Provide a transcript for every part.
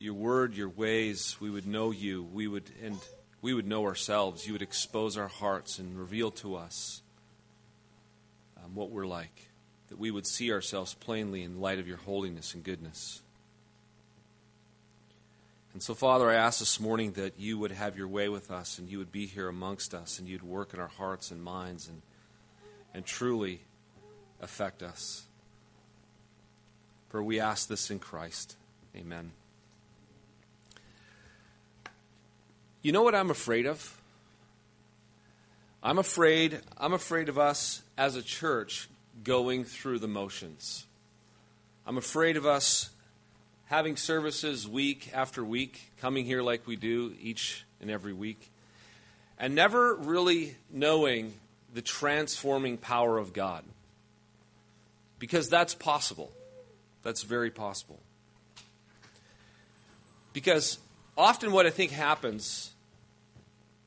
your word, your ways, we would know you, we would know ourselves. You would expose our hearts and reveal to us what we're like, that we would see ourselves plainly in light of your holiness and goodness. And so, Father, I ask this morning that you would have your way with us and you would be here amongst us and you'd work in our hearts and minds and truly affect us. For we ask this in Christ. Amen. You know what I'm afraid of? I'm afraid of us as a church going through the motions. I'm afraid of us having services week after week, coming here like we do each and every week, and never really knowing the transforming power of God. Because that's possible. That's very possible. Because often what I think happens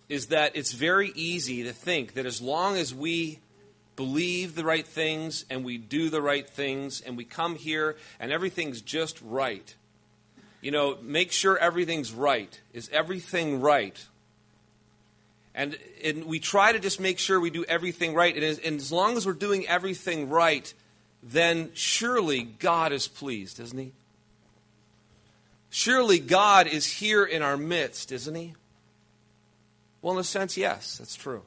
is that it's very easy to think that as long as we believe the right things and we do the right things and we come here and everything's just right. You know, make sure everything's right. Is everything right? And we try to just make sure we do everything right. And as long as we're doing everything right, then surely God is pleased, isn't he? Surely God is here in our midst, isn't he? Well, in a sense, yes, that's true.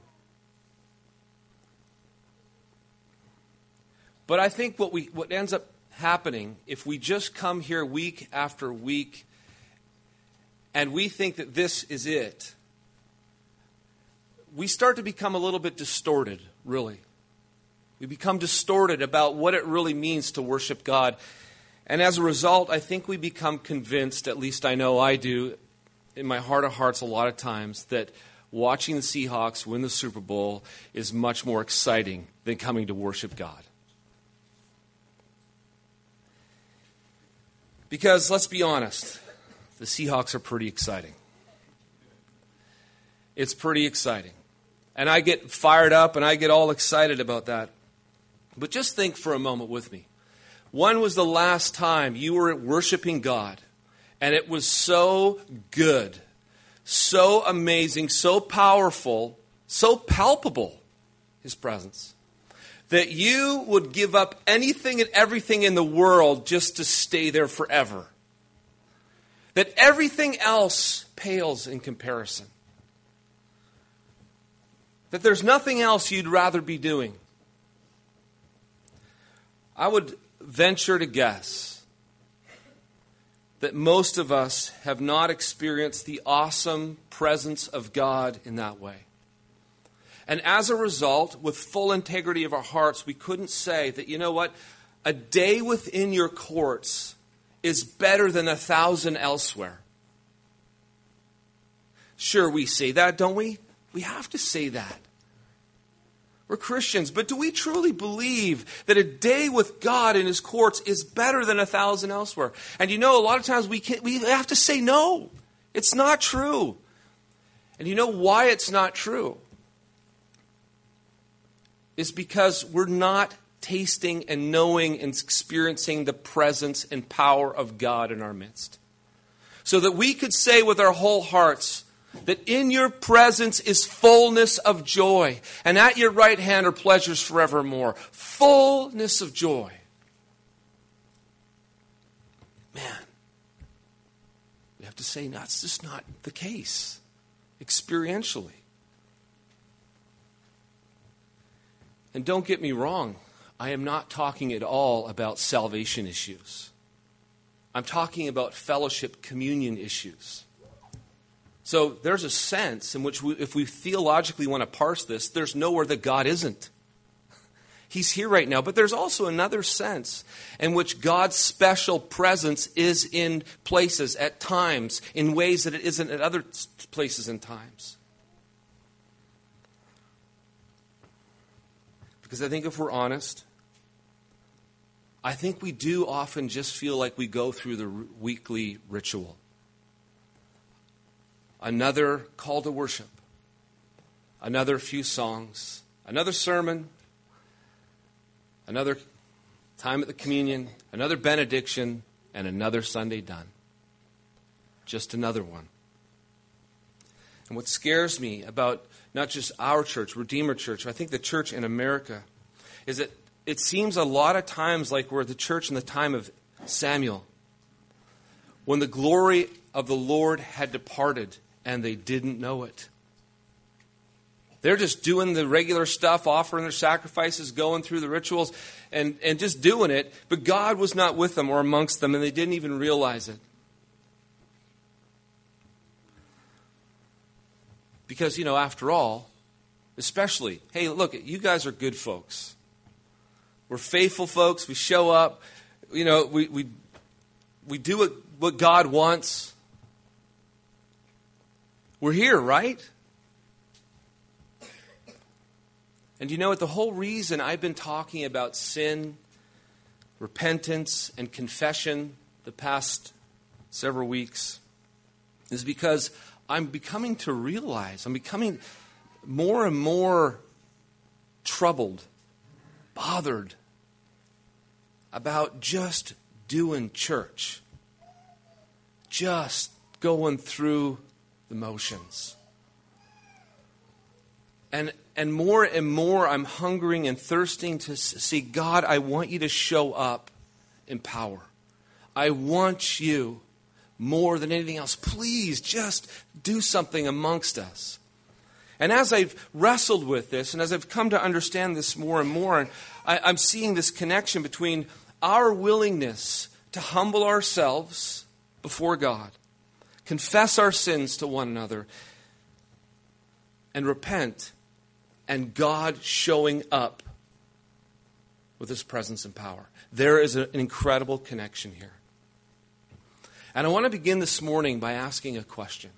But I think what ends up happening, if we just come here week after week and we think that this is it, we start to become a little bit distorted, really. We become distorted about what it really means to worship God. And as a result, I think we become convinced, at least I know I do, in my heart of hearts a lot of times, that watching the Seahawks win the Super Bowl is much more exciting than coming to worship God. Because, let's be honest, the Seahawks are pretty exciting. It's pretty exciting. And I get fired up and I get all excited about that. But just think for a moment with me. When was the last time you were worshiping God and it was so good, so amazing, so powerful, so palpable, his presence, that you would give up anything and everything in the world just to stay there forever? That everything else pales in comparison. That there's nothing else you'd rather be doing. I would venture to guess that most of us have not experienced the awesome presence of God in that way. And as a result, with full integrity of our hearts, we couldn't say that, you know what, a day within your courts is better than 1,000 elsewhere. Sure, we say that, don't we? We have to say that. We're Christians, but do we truly believe that a day with God in his courts is better than 1,000 elsewhere? And you know, a lot of times we have to say no. It's not true. And you know why it's not true? Is because we're not tasting and knowing and experiencing the presence and power of God in our midst. So that we could say with our whole hearts that in your presence is fullness of joy, and at your right hand are pleasures forevermore. Fullness of joy. Man, we have to say, no, it's just not the case experientially. And don't get me wrong, I am not talking at all about salvation issues. I'm talking about fellowship, communion issues. So there's a sense in which if we theologically want to parse this, there's nowhere that God isn't. He's here right now. But there's also another sense in which God's special presence is in places at times in ways that it isn't at other places and times. Because I think if we're honest, I think we do often just feel like we go through the weekly ritual. Another call to worship. Another few songs. Another sermon. Another time at the communion. Another benediction. And another Sunday done. just another one. And what scares me about not just our church, Redeemer Church, I think the church in America, is that it seems a lot of times like we're the church in the time of Samuel, when the glory of the Lord had departed and they didn't know it. They're just doing the regular stuff, offering their sacrifices, going through the rituals, and just doing it. But God was not with them or amongst them, and they didn't even realize it. Because, you know, after all, especially, hey, look, you guys are good folks. We're faithful folks. We show up. You know, we do what God wants. We're here, right? And you know what? The whole reason I've been talking about sin, repentance, and confession the past several weeks is because I'm becoming more and more troubled, bothered about just doing church, just going through the motions. And more I'm hungering and thirsting to see, God, I want you to show up in power. I want you more than anything else. Please just do something amongst us. And as I've wrestled with this, and as I've come to understand this more and more, and I'm seeing this connection between our willingness to humble ourselves before God, confess our sins to one another, and repent, and God showing up with his presence and power. There is an incredible connection here. And I want to begin this morning by asking a question.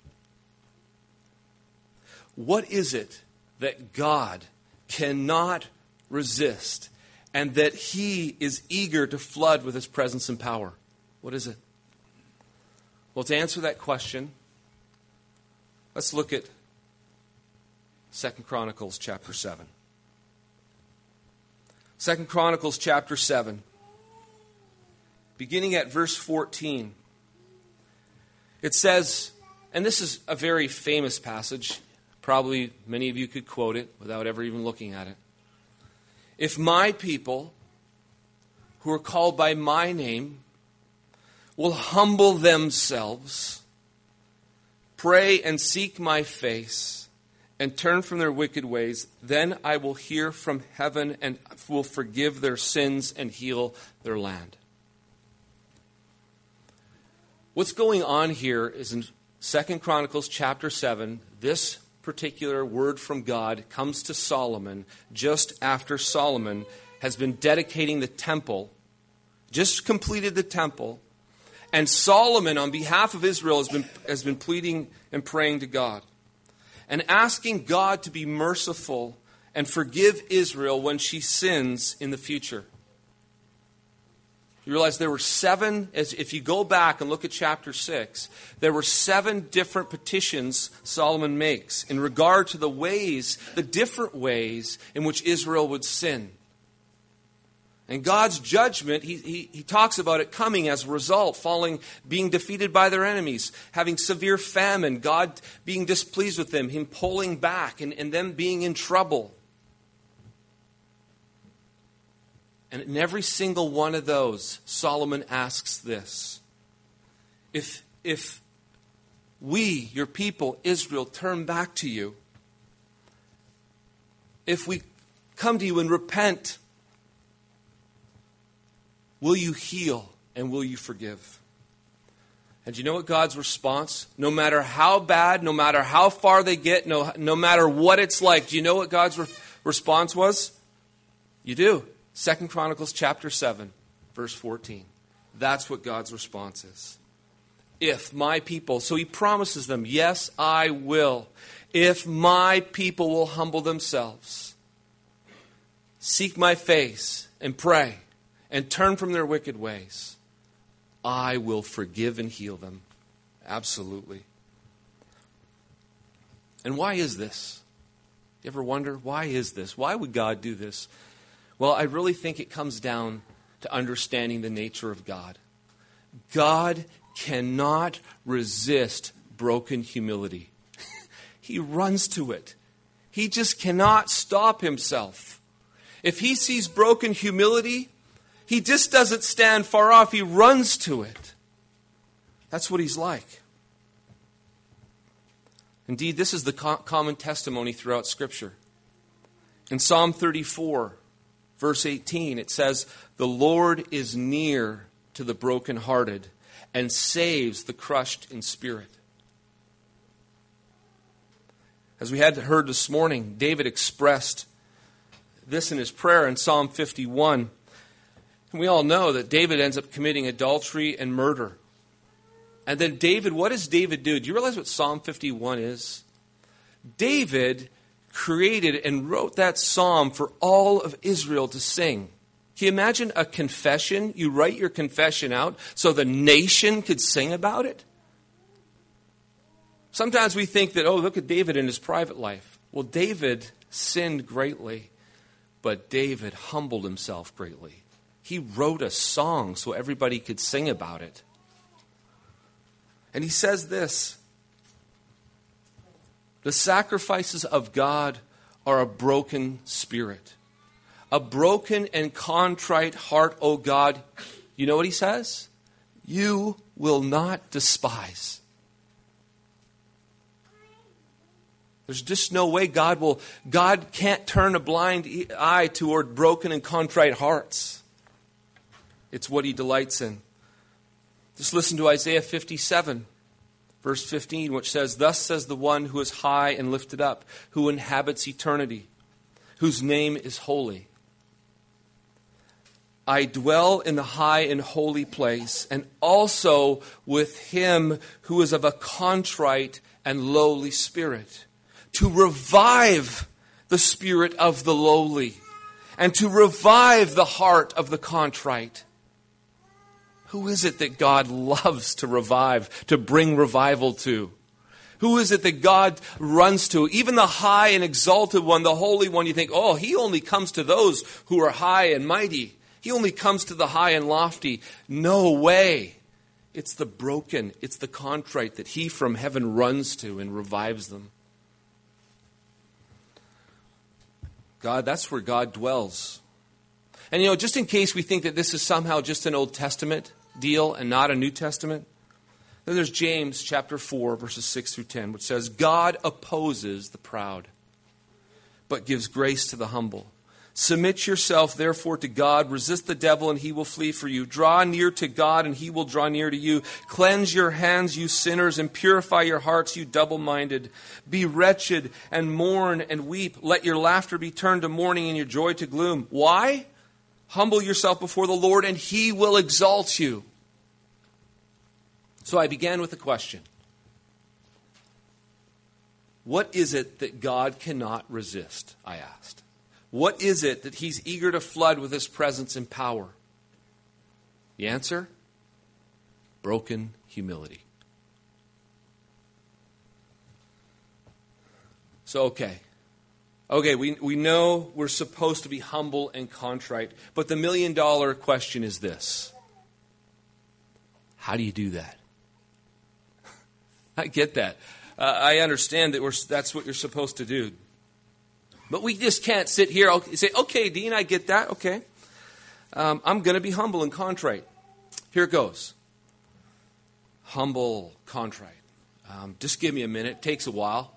What is it that God cannot resist and that he is eager to flood with his presence and power? What is it? Well, to answer that question, let's look at 2 Chronicles chapter 7. 2 Chronicles chapter 7, beginning at verse 14. It says, and this is a very famous passage, probably many of you could quote it without ever even looking at it. If my people, who are called by my name, will humble themselves, pray and seek my face, and turn from their wicked ways, then I will hear from heaven and will forgive their sins and heal their land. What's going on here is in 2 Chronicles chapter 7, this particular word from God comes to Solomon just after Solomon has been dedicating the temple, just completed the temple, and Solomon on behalf of Israel has been pleading and praying to God, and asking God to be merciful and forgive Israel when she sins in the future. You realize there were seven, if you go back and look at chapter 6, there were seven different petitions Solomon makes in regard to the different ways in which Israel would sin. And God's judgment, he talks about it coming as a result, being defeated by their enemies, having severe famine, God being displeased with them, him pulling back, and them being in trouble. And in every single one of those, Solomon asks this. If we, your people, Israel, turn back to you, if we come to you and repent, will you heal and will you forgive? And you know what God's response? No matter how bad, no matter how far they get, no matter what it's like, do you know what God's response was? You do. 2 Chronicles chapter 7, verse 14. That's what God's response is. If my people, so he promises them, yes, I will. If my people will humble themselves, seek my face and pray, and turn from their wicked ways, I will forgive and heal them. Absolutely. And why is this? You ever wonder, why is this? Why would God do this? Well, I really think it comes down to understanding the nature of God. God cannot resist broken humility. He runs to it. He just cannot stop himself. If he sees broken humility, he just doesn't stand far off. He runs to it. That's what he's like. Indeed, this is the common testimony throughout Scripture. In Psalm 34, verse 18, it says, "The Lord is near to the brokenhearted and saves the crushed in spirit." As we had heard this morning, David expressed this in his prayer in Psalm 51. And we all know that David ends up committing adultery and murder. And then David, what does David do? Do you realize what Psalm 51 is? David created and wrote that psalm for all of Israel to sing. Can you imagine a confession? You write your confession out so the nation could sing about it? Sometimes we think that, oh, look at David in his private life. Well, David sinned greatly, but David humbled himself greatly. He wrote a song so everybody could sing about it. And he says this, "The sacrifices of God are a broken spirit, a broken and contrite heart, O God." You know what he says? "You will not despise." There's just no way God can't turn a blind eye toward broken and contrite hearts. It's what he delights in. Just listen to Isaiah 57, verse 15, which says, "Thus says the one who is high and lifted up, who inhabits eternity, whose name is holy. I dwell in the high and holy place, and also with him who is of a contrite and lowly spirit, to revive the spirit of the lowly, and to revive the heart of the contrite." Who is it that God loves to revive, to bring revival to? Who is it that God runs to? Even the high and exalted one, the holy one, you think, oh, he only comes to those who are high and mighty. He only comes to the high and lofty. No way. It's the broken, it's the contrite that he from heaven runs to and revives them. God, that's where God dwells. And you know, just in case we think that this is somehow just an Old Testament deal and not a New Testament, then there's James chapter 4, verses 6 through 10, which says, "God opposes the proud, but gives grace to the humble. Submit yourself, therefore, to God. Resist the devil, and he will flee for you. Draw near to God, and he will draw near to you. Cleanse your hands, you sinners, and purify your hearts, you double-minded. Be wretched, and mourn, and weep. Let your laughter be turned to mourning, and your joy to gloom." Why? "Humble yourself before the Lord, and he will exalt you." So I began with the question. What is it that God cannot resist? I asked. What is it that he's eager to flood with his presence and power? The answer? Broken humility. So, okay, we know we're supposed to be humble and contrite, but the million-dollar question is this. How do you do that? I get that. I understand that that's what you're supposed to do. But we just can't sit here and say, okay, Dean, I get that. Okay. I'm going to be humble and contrite. Here it goes. Humble, contrite. Just give me a minute. It takes a while.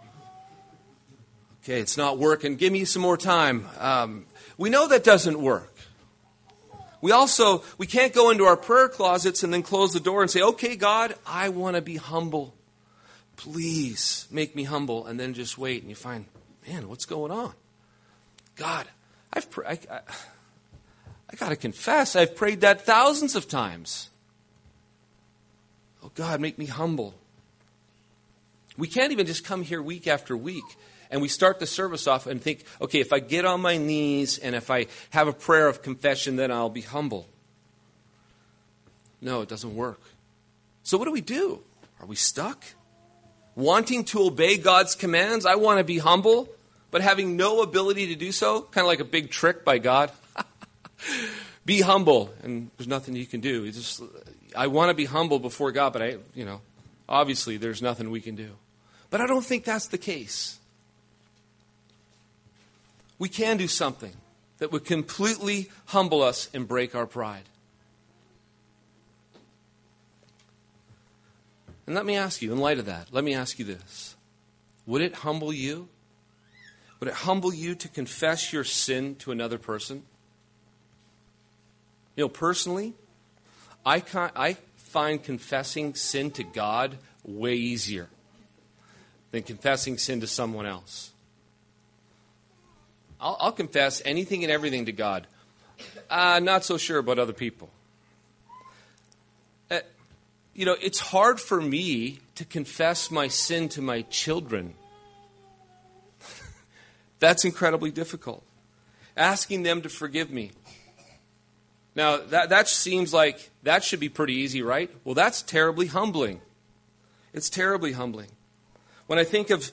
Okay, it's not working. Give me some more time. We know that doesn't work. We can't go into our prayer closets and then close the door and say, okay, God, I want to be humble. Please make me humble. And then just wait. And you find, man, what's going on? God, I got to confess, I've prayed that thousands of times. Oh, God, make me humble. We can't even just come here week after week and we start the service off and think, okay, if I get on my knees and if I have a prayer of confession, then I'll be humble. No, it doesn't work. So what do we do? Are we stuck? Wanting to obey God's commands, I want to be humble, but having no ability to do so, kind of like a big trick by God. Be humble, and there's nothing you can do. I want to be humble before God, but obviously there's nothing we can do. But I don't think that's the case. We can do something that would completely humble us and break our pride. And let me ask you, in light of that, let me ask you this. Would it humble you? Would it humble you to confess your sin to another person? Personally, I find confessing sin to God way easier than confessing sin to someone else. I'll confess anything and everything to God. Not so sure about other people. It's hard for me to confess my sin to my children. That's incredibly difficult. Asking them to forgive me. Now, that seems like that should be pretty easy, right? Well, that's terribly humbling. It's terribly humbling. When I think of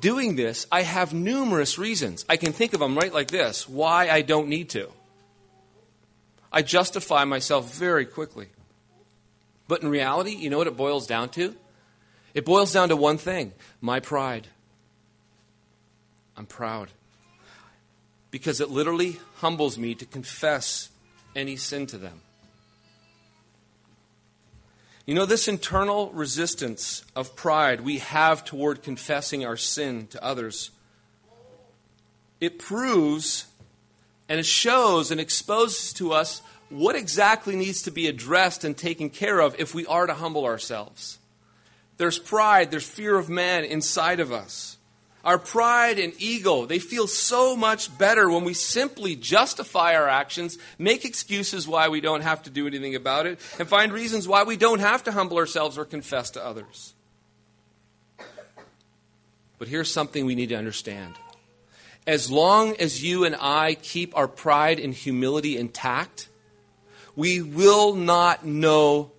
doing this, I have numerous reasons. I can think of them right like this, why I don't need to. I justify myself very quickly. But in reality, you know what it boils down to? It boils down to one thing, my pride. I'm proud. Because it literally humbles me to confess any sin to them. This internal resistance of pride we have toward confessing our sin to others, it proves and it shows and exposes to us what exactly needs to be addressed and taken care of if we are to humble ourselves. There's pride, there's fear of man inside of us. Our pride and ego, they feel so much better when we simply justify our actions, make excuses why we don't have to do anything about it, and find reasons why we don't have to humble ourselves or confess to others. But here's something we need to understand. As long as you and I keep our pride and humility intact, we will not know.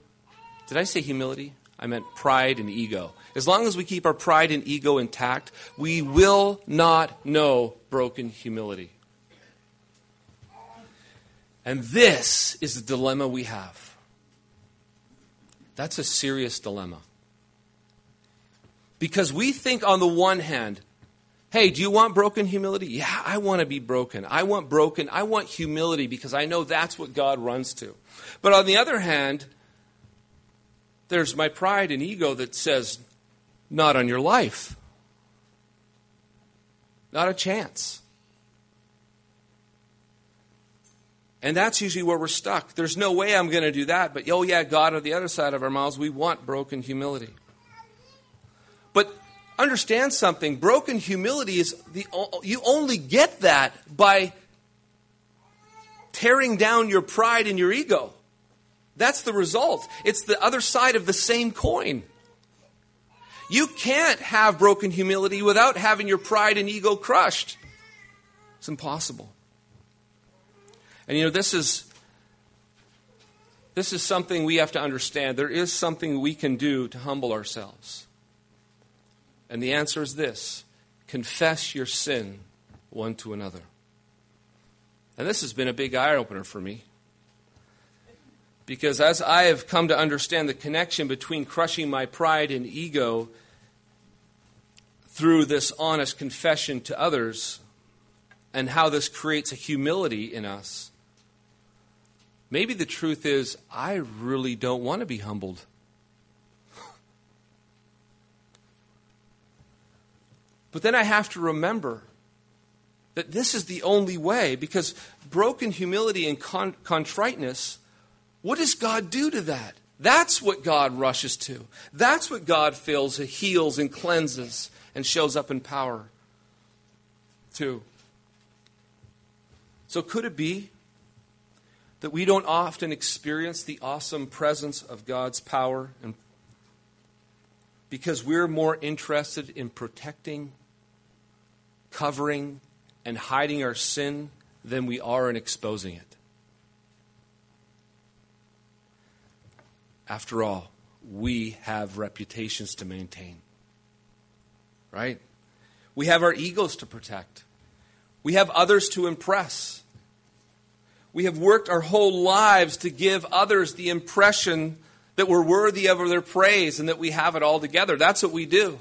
Did I say humility? I meant pride and ego. As long as we keep our pride and ego intact, we will not know broken humility. And this is the dilemma we have. That's a serious dilemma. Because we think on the one hand, hey, do you want broken humility? Yeah, I want to be broken. I want humility because I know that's what God runs to. But on the other hand, there's my pride and ego that says, not on your life. Not a chance. And that's usually where we're stuck. There's no way I'm going to do that. But, oh yeah, God, on the other side of our mouths, we want broken humility. But understand something. Broken humility you only get that by tearing down your pride and your ego. That's the result. It's the other side of the same coin. You can't have broken humility without having your pride and ego crushed. It's impossible. And this is something we have to understand. There is something we can do to humble ourselves. And the answer is this. Confess your sin one to another. And this has been a big eye-opener for me. Because as I have come to understand the connection between crushing my pride and ego through this honest confession to others and how this creates a humility in us, maybe the truth is I really don't want to be humbled. But then I have to remember that this is the only way, because broken humility and contriteness, what does God do to that? That's what God rushes to. That's what God fills, heals, and cleanses, and shows up in power too. So could it be that we don't often experience the awesome presence of God's power and because we're more interested in protecting, covering, and hiding our sin than we are in exposing it? After all, we have reputations to maintain, right? We have our egos to protect. We have others to impress. We have worked our whole lives to give others the impression that we're worthy of their praise and that we have it all together. That's what we do.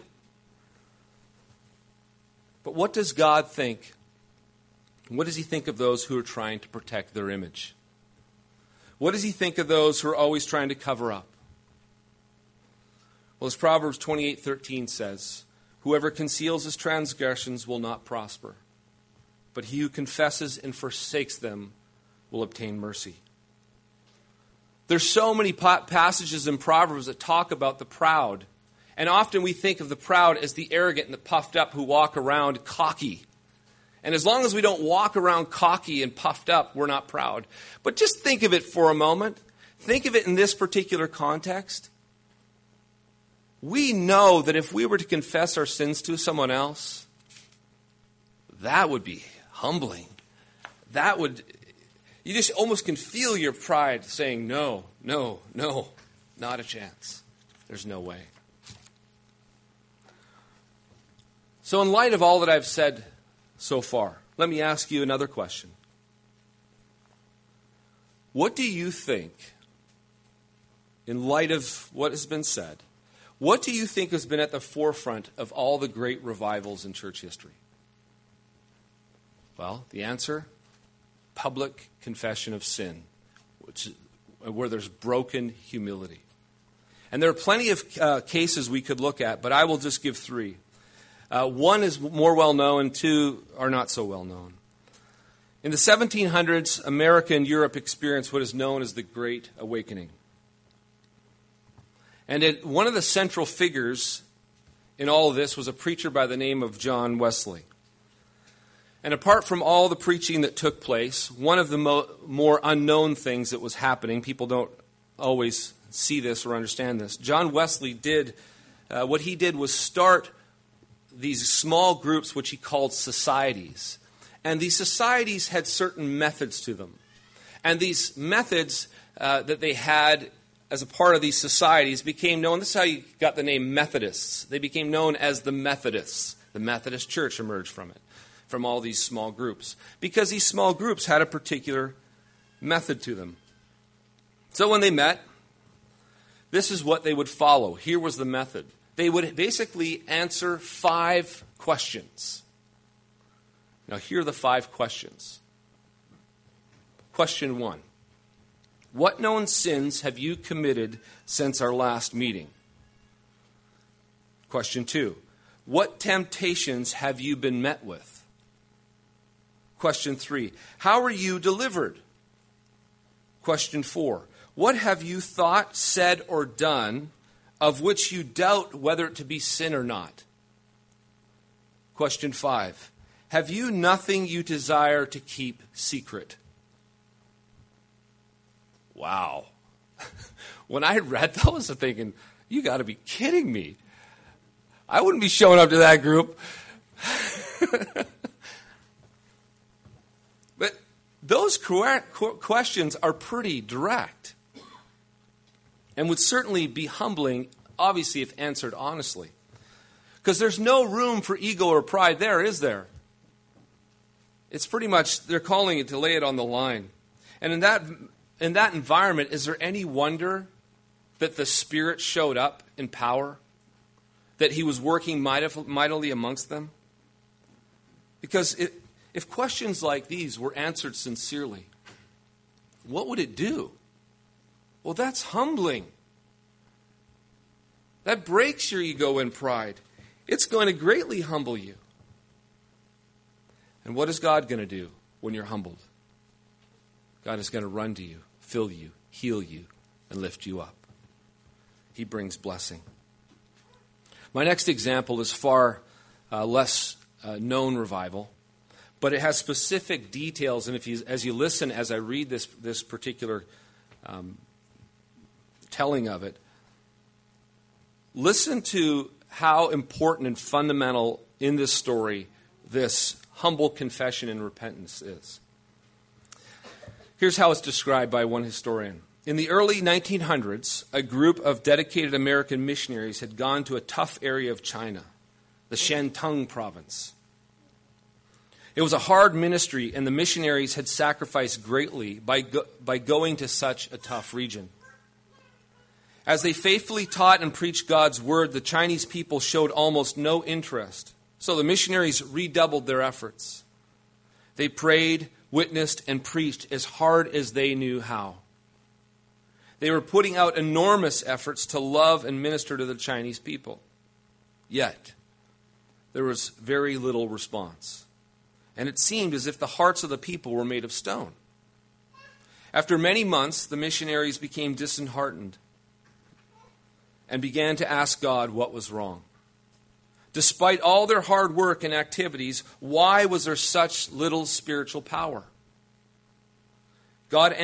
But what does God think? What does he think of those who are trying to protect their image? What does he think of those who are always trying to cover up? Well, as Proverbs 28:13 says, whoever conceals his transgressions will not prosper, but he who confesses and forsakes them will obtain mercy. There's so many passages in Proverbs that talk about the proud. And often we think of the proud as the arrogant and the puffed up who walk around cocky. And as long as we don't walk around cocky and puffed up, we're not proud. But just think of it for a moment. Think of it in this particular context. We know that if we were to confess our sins to someone else, that would be humbling. You just almost can feel your pride saying, no, no, no, not a chance. There's no way. So in light of all that I've said so far, let me ask you another question. What do you think, in light of what has been said, what do you think has been at the forefront of all the great revivals in church history? Well, the answer, public confession of sin, where there's broken humility. And there are plenty of cases we could look at, but I will just give three. One is more well-known, two are not so well-known. In the 1700s, America and Europe experienced what is known as the Great Awakening. And one of the central figures in all of this was a preacher by the name of John Wesley. And apart from all the preaching that took place, one of the more unknown things that was happening, people don't always see this or understand this, John Wesley did, what he did was start these small groups, which he called societies. And these societies had certain methods to them. And these methods that they had as a part of these societies became known. This is how you got the name Methodists. They became known as the Methodists. The Methodist Church emerged from it, from all these small groups, because these small groups had a particular method to them. So when they met, this is what they would follow. Here was the method. They would basically answer 5 questions. Now, here are the 5 questions. Question 1. What known sins have you committed since our last meeting? Question 2. What temptations have you been met with? Question 3. How are you delivered? Question 4. What have you thought, said, or done of which you doubt whether it to be sin or not? Question 5. Have you nothing you desire to keep secret? Wow. When I read those, I'm thinking, you got to be kidding me. I wouldn't be showing up to that group. But those questions are pretty direct, and would certainly be humbling, obviously, if answered honestly. Because there's no room for ego or pride there, is there? It's pretty much, they're calling it to lay it on the line. And in that environment, is there any wonder that the Spirit showed up in power? That he was working mightily amongst them? Because if questions like these were answered sincerely, what would it do? Well, that's humbling. That breaks your ego and pride. It's going to greatly humble you. And what is God going to do when you're humbled? God is going to run to you, fill you, heal you, and lift you up. He brings blessing. My next example is far less known revival, but it has specific details. And as you listen, as I read this particular telling of it, listen to how important and fundamental in this story this humble confession and repentance is. Here's how it's described by one historian. In the early 1900s, a group of dedicated American missionaries had gone to a tough area of China, the Shantung province. It was a hard ministry, and the missionaries had sacrificed greatly by going to such a tough region. As they faithfully taught and preached God's word, the Chinese people showed almost no interest. So the missionaries redoubled their efforts. They prayed, witnessed, and preached as hard as they knew how. They were putting out enormous efforts to love and minister to the Chinese people. Yet, there was very little response. And it seemed as if the hearts of the people were made of stone. After many months, the missionaries became disheartened and began to ask God what was wrong. Despite all their hard work and activities, why was there such little spiritual power? God's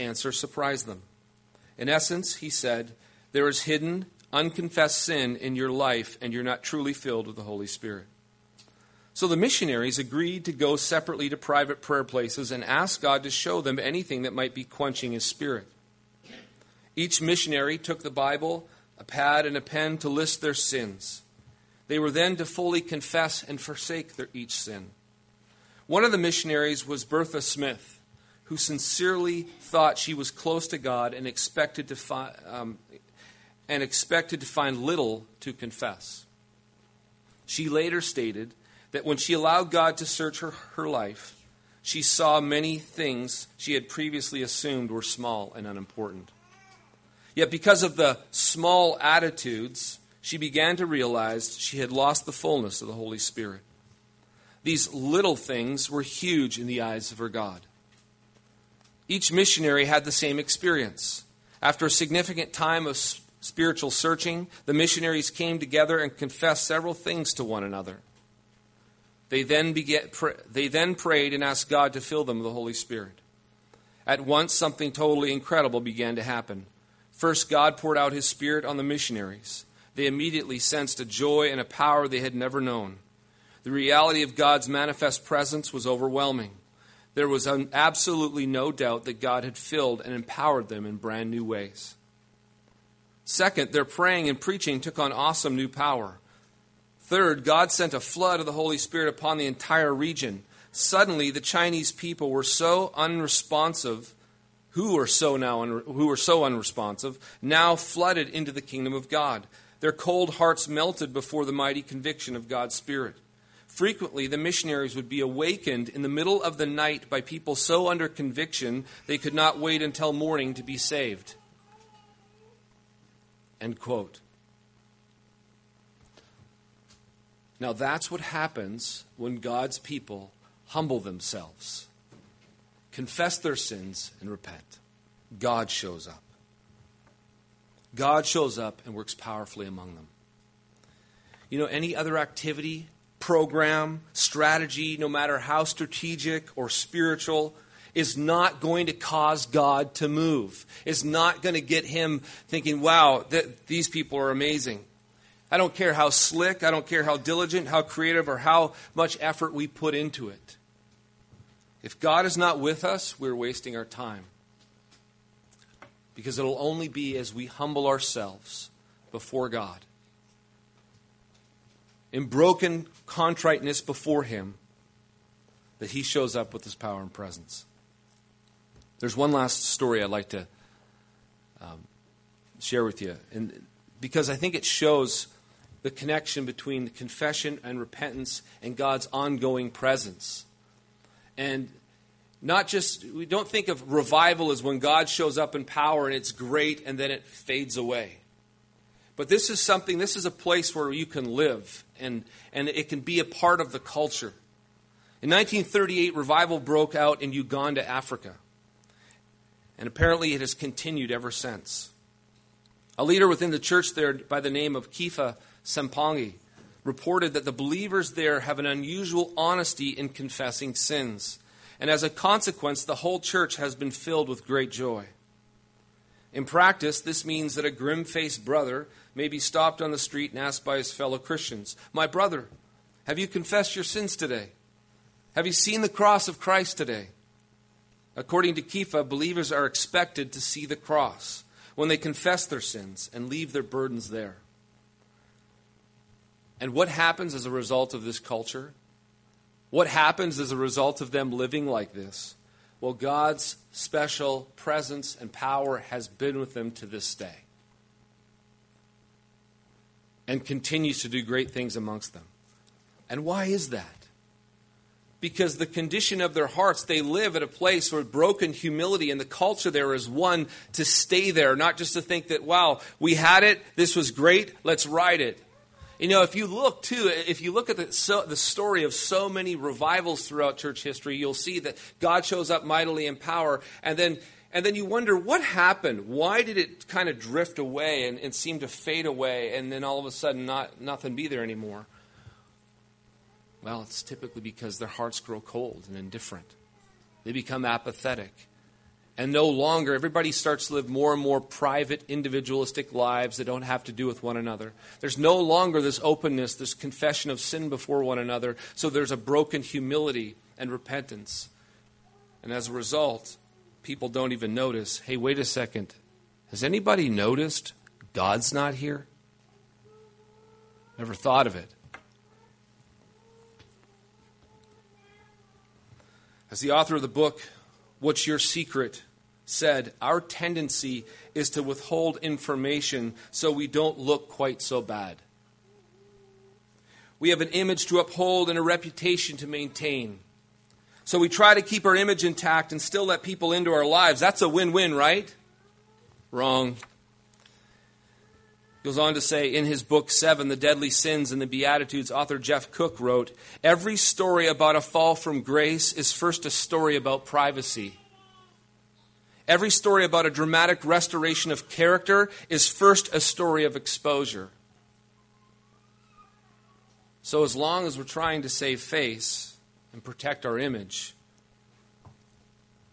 answer surprised them. In essence, he said, there is hidden, unconfessed sin in your life, and you're not truly filled with the Holy Spirit. So the missionaries agreed to go separately to private prayer places and ask God to show them anything that might be quenching his spirit. Each missionary took the Bible, a pad, and a pen to list their sins. They were then to fully confess and forsake each sin. One of the missionaries was Bertha Smith, who sincerely thought she was close to God and expected to find little to confess. She later stated that when she allowed God to search her life, she saw many things she had previously assumed were small and unimportant. Yet because of the small attitudes, she began to realize she had lost the fullness of the Holy Spirit. These little things were huge in the eyes of her God. Each missionary had the same experience. After a significant time of spiritual searching, the missionaries came together and confessed several things to one another. They then prayed and asked God to fill them with the Holy Spirit. At once, something totally incredible began to happen. First, God poured out his Spirit on the missionaries. They immediately sensed a joy and a power they had never known. The reality of God's manifest presence was overwhelming. There was absolutely no doubt that God had filled and empowered them in brand new ways. Second, their praying and preaching took on awesome new power. Third, God sent a flood of the Holy Spirit upon the entire region. Suddenly, the Chinese people were so unresponsive now flooded into the kingdom of God. Their cold hearts melted before the mighty conviction of God's Spirit. Frequently, the missionaries would be awakened in the middle of the night by people so under conviction they could not wait until morning to be saved. End quote. Now that's what happens when God's people humble themselves, confess their sins, and repent. God shows up. God shows up and works powerfully among them. You know, any other activity, program, strategy, no matter how strategic or spiritual, is not going to cause God to move. It's not going to get him thinking, wow, these people are amazing. I don't care how slick, I don't care how diligent, how creative, or how much effort we put into it. If God is not with us, we're wasting our time. Because it'll only be as we humble ourselves before God, in broken contriteness before him, that he shows up with his power and presence. There's one last story I'd like to share with you, and because I think it shows the connection between the confession and repentance and God's ongoing presence. And not just, we don't think of revival as when God shows up in power and it's great and then it fades away. But this is a place where you can live and it can be a part of the culture. In 1938, revival broke out in Uganda, Africa. And apparently it has continued ever since. A leader within the church there by the name of Kefa Sempongi reported that the believers there have an unusual honesty in confessing sins. And as a consequence, the whole church has been filled with great joy. In practice, this means that a grim-faced brother may be stopped on the street and asked by his fellow Christians, "My brother, have you confessed your sins today? Have you seen the cross of Christ today?" According to Kefa, believers are expected to see the cross when they confess their sins and leave their burdens there. And what happens as a result of this culture? What happens as a result of them living like this? Well, God's special presence and power has been with them to this day and continues to do great things amongst them. And why is that? Because the condition of their hearts, they live at a place where broken humility and the culture there is one to stay there, not just to think that, wow, we had it, this was great, let's ride it. You know, if you look at the story of so many revivals throughout church history, you'll see that God shows up mightily in power, and then you wonder, what happened? Why did it kind of drift away and seem to fade away, and then all of a sudden nothing be there anymore? Well, it's typically because their hearts grow cold and indifferent. They become apathetic. And no longer, everybody starts to live more and more private, individualistic lives that don't have to do with one another. There's no longer this openness, this confession of sin before one another. So there's a broken humility and repentance. And as a result, people don't even notice, hey, wait a second. Has anybody noticed God's not here? Never thought of it. As the author of the book, What's Your Secret, said, our tendency is to withhold information so we don't look quite so bad. We have an image to uphold and a reputation to maintain. So we try to keep our image intact and still let people into our lives. That's a win-win, right? Wrong. Goes on to say, in his book 7, The Deadly Sins and the Beatitudes, author Jeff Cook wrote, every story about a fall from grace is first a story about privacy. Every story about a dramatic restoration of character is first a story of exposure. So as long as we're trying to save face and protect our image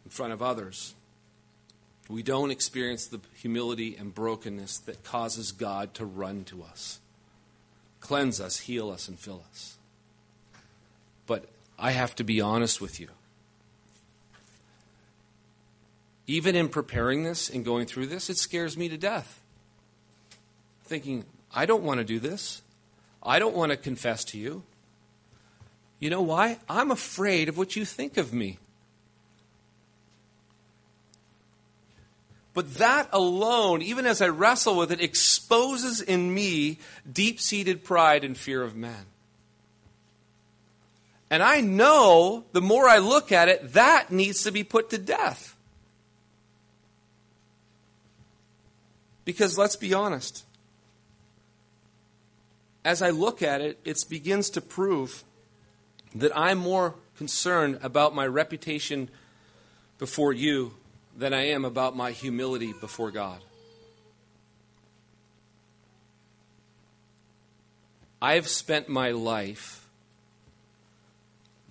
in front of others, we don't experience the humility and brokenness that causes God to run to us, cleanse us, heal us, and fill us. But I have to be honest with you. Even in preparing this and going through this, it scares me to death. Thinking, I don't want to do this. I don't want to confess to you. You know why? I'm afraid of what you think of me. But that alone, even as I wrestle with it, exposes in me deep-seated pride and fear of man. And I know, the more I look at it, that needs to be put to death. Because let's be honest. As I look at it, it begins to prove that I'm more concerned about my reputation before you than I am about my humility before God. I've spent my life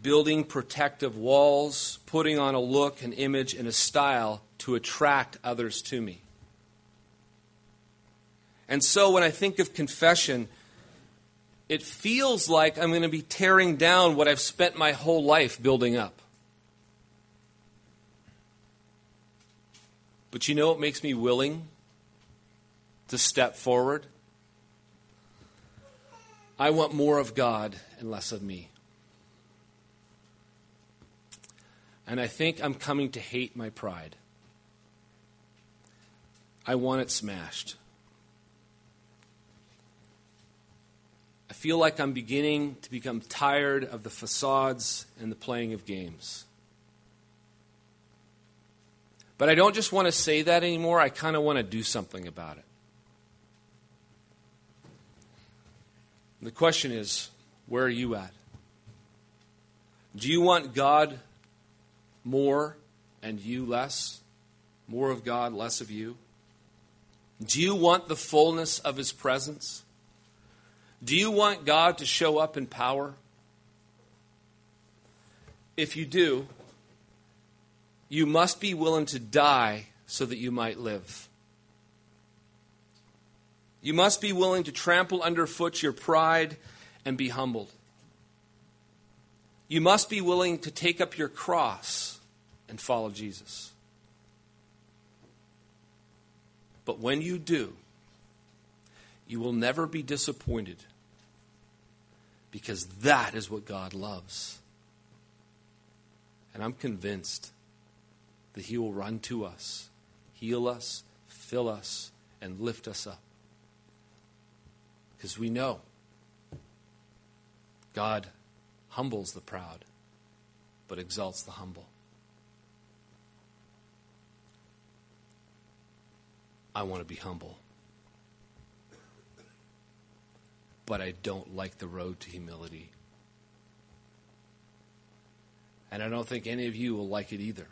building protective walls, putting on a look, an image, and a style to attract others to me. And so when I think of confession, it feels like I'm going to be tearing down what I've spent my whole life building up. But you know what makes me willing to step forward? I want more of God and less of me. And I think I'm coming to hate my pride. I want it smashed. I feel like I'm beginning to become tired of the facades and the playing of games. But I don't just want to say that anymore. I kind of want to do something about it. The question is, where are you at? Do you want God more and you less? More of God, less of you? Do you want the fullness of His presence? Do you want God to show up in power? If you do, you must be willing to die so that you might live. You must be willing to trample underfoot your pride and be humbled. You must be willing to take up your cross and follow Jesus. But when you do, you will never be disappointed, because that is what God loves. And I'm convinced that he will run to us, heal us, fill us, and lift us up. Because we know God humbles the proud, but exalts the humble. I want to be humble, but I don't like the road to humility. And I don't think any of you will like it either.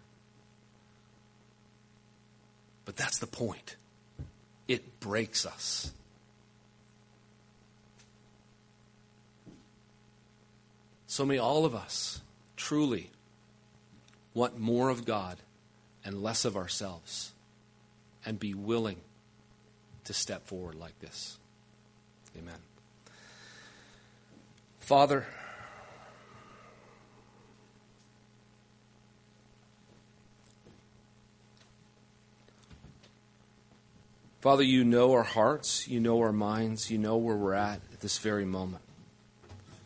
But that's the point. It breaks us. So may all of us truly want more of God and less of ourselves, and be willing to step forward like this. Amen. Father, you know our hearts, you know our minds, you know where we're at this very moment.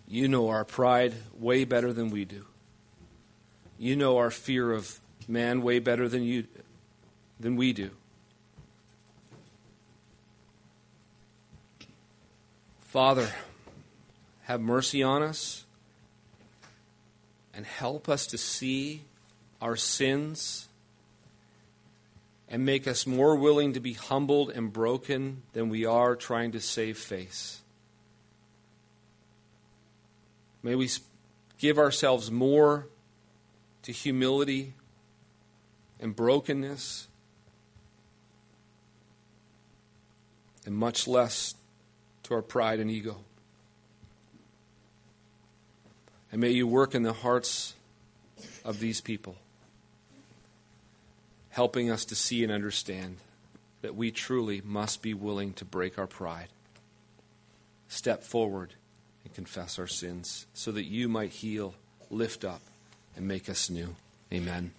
You know our pride way better than we do. You know our fear of man way better than we do. Father, have mercy on us and help us to see our sins and make us more willing to be humbled and broken than we are trying to save face. May we give ourselves more to humility and brokenness and much less to our pride and ego. And may you work in the hearts of these people, helping us to see and understand that we truly must be willing to break our pride, step forward, and confess our sins so that you might heal, lift up, and make us new. Amen.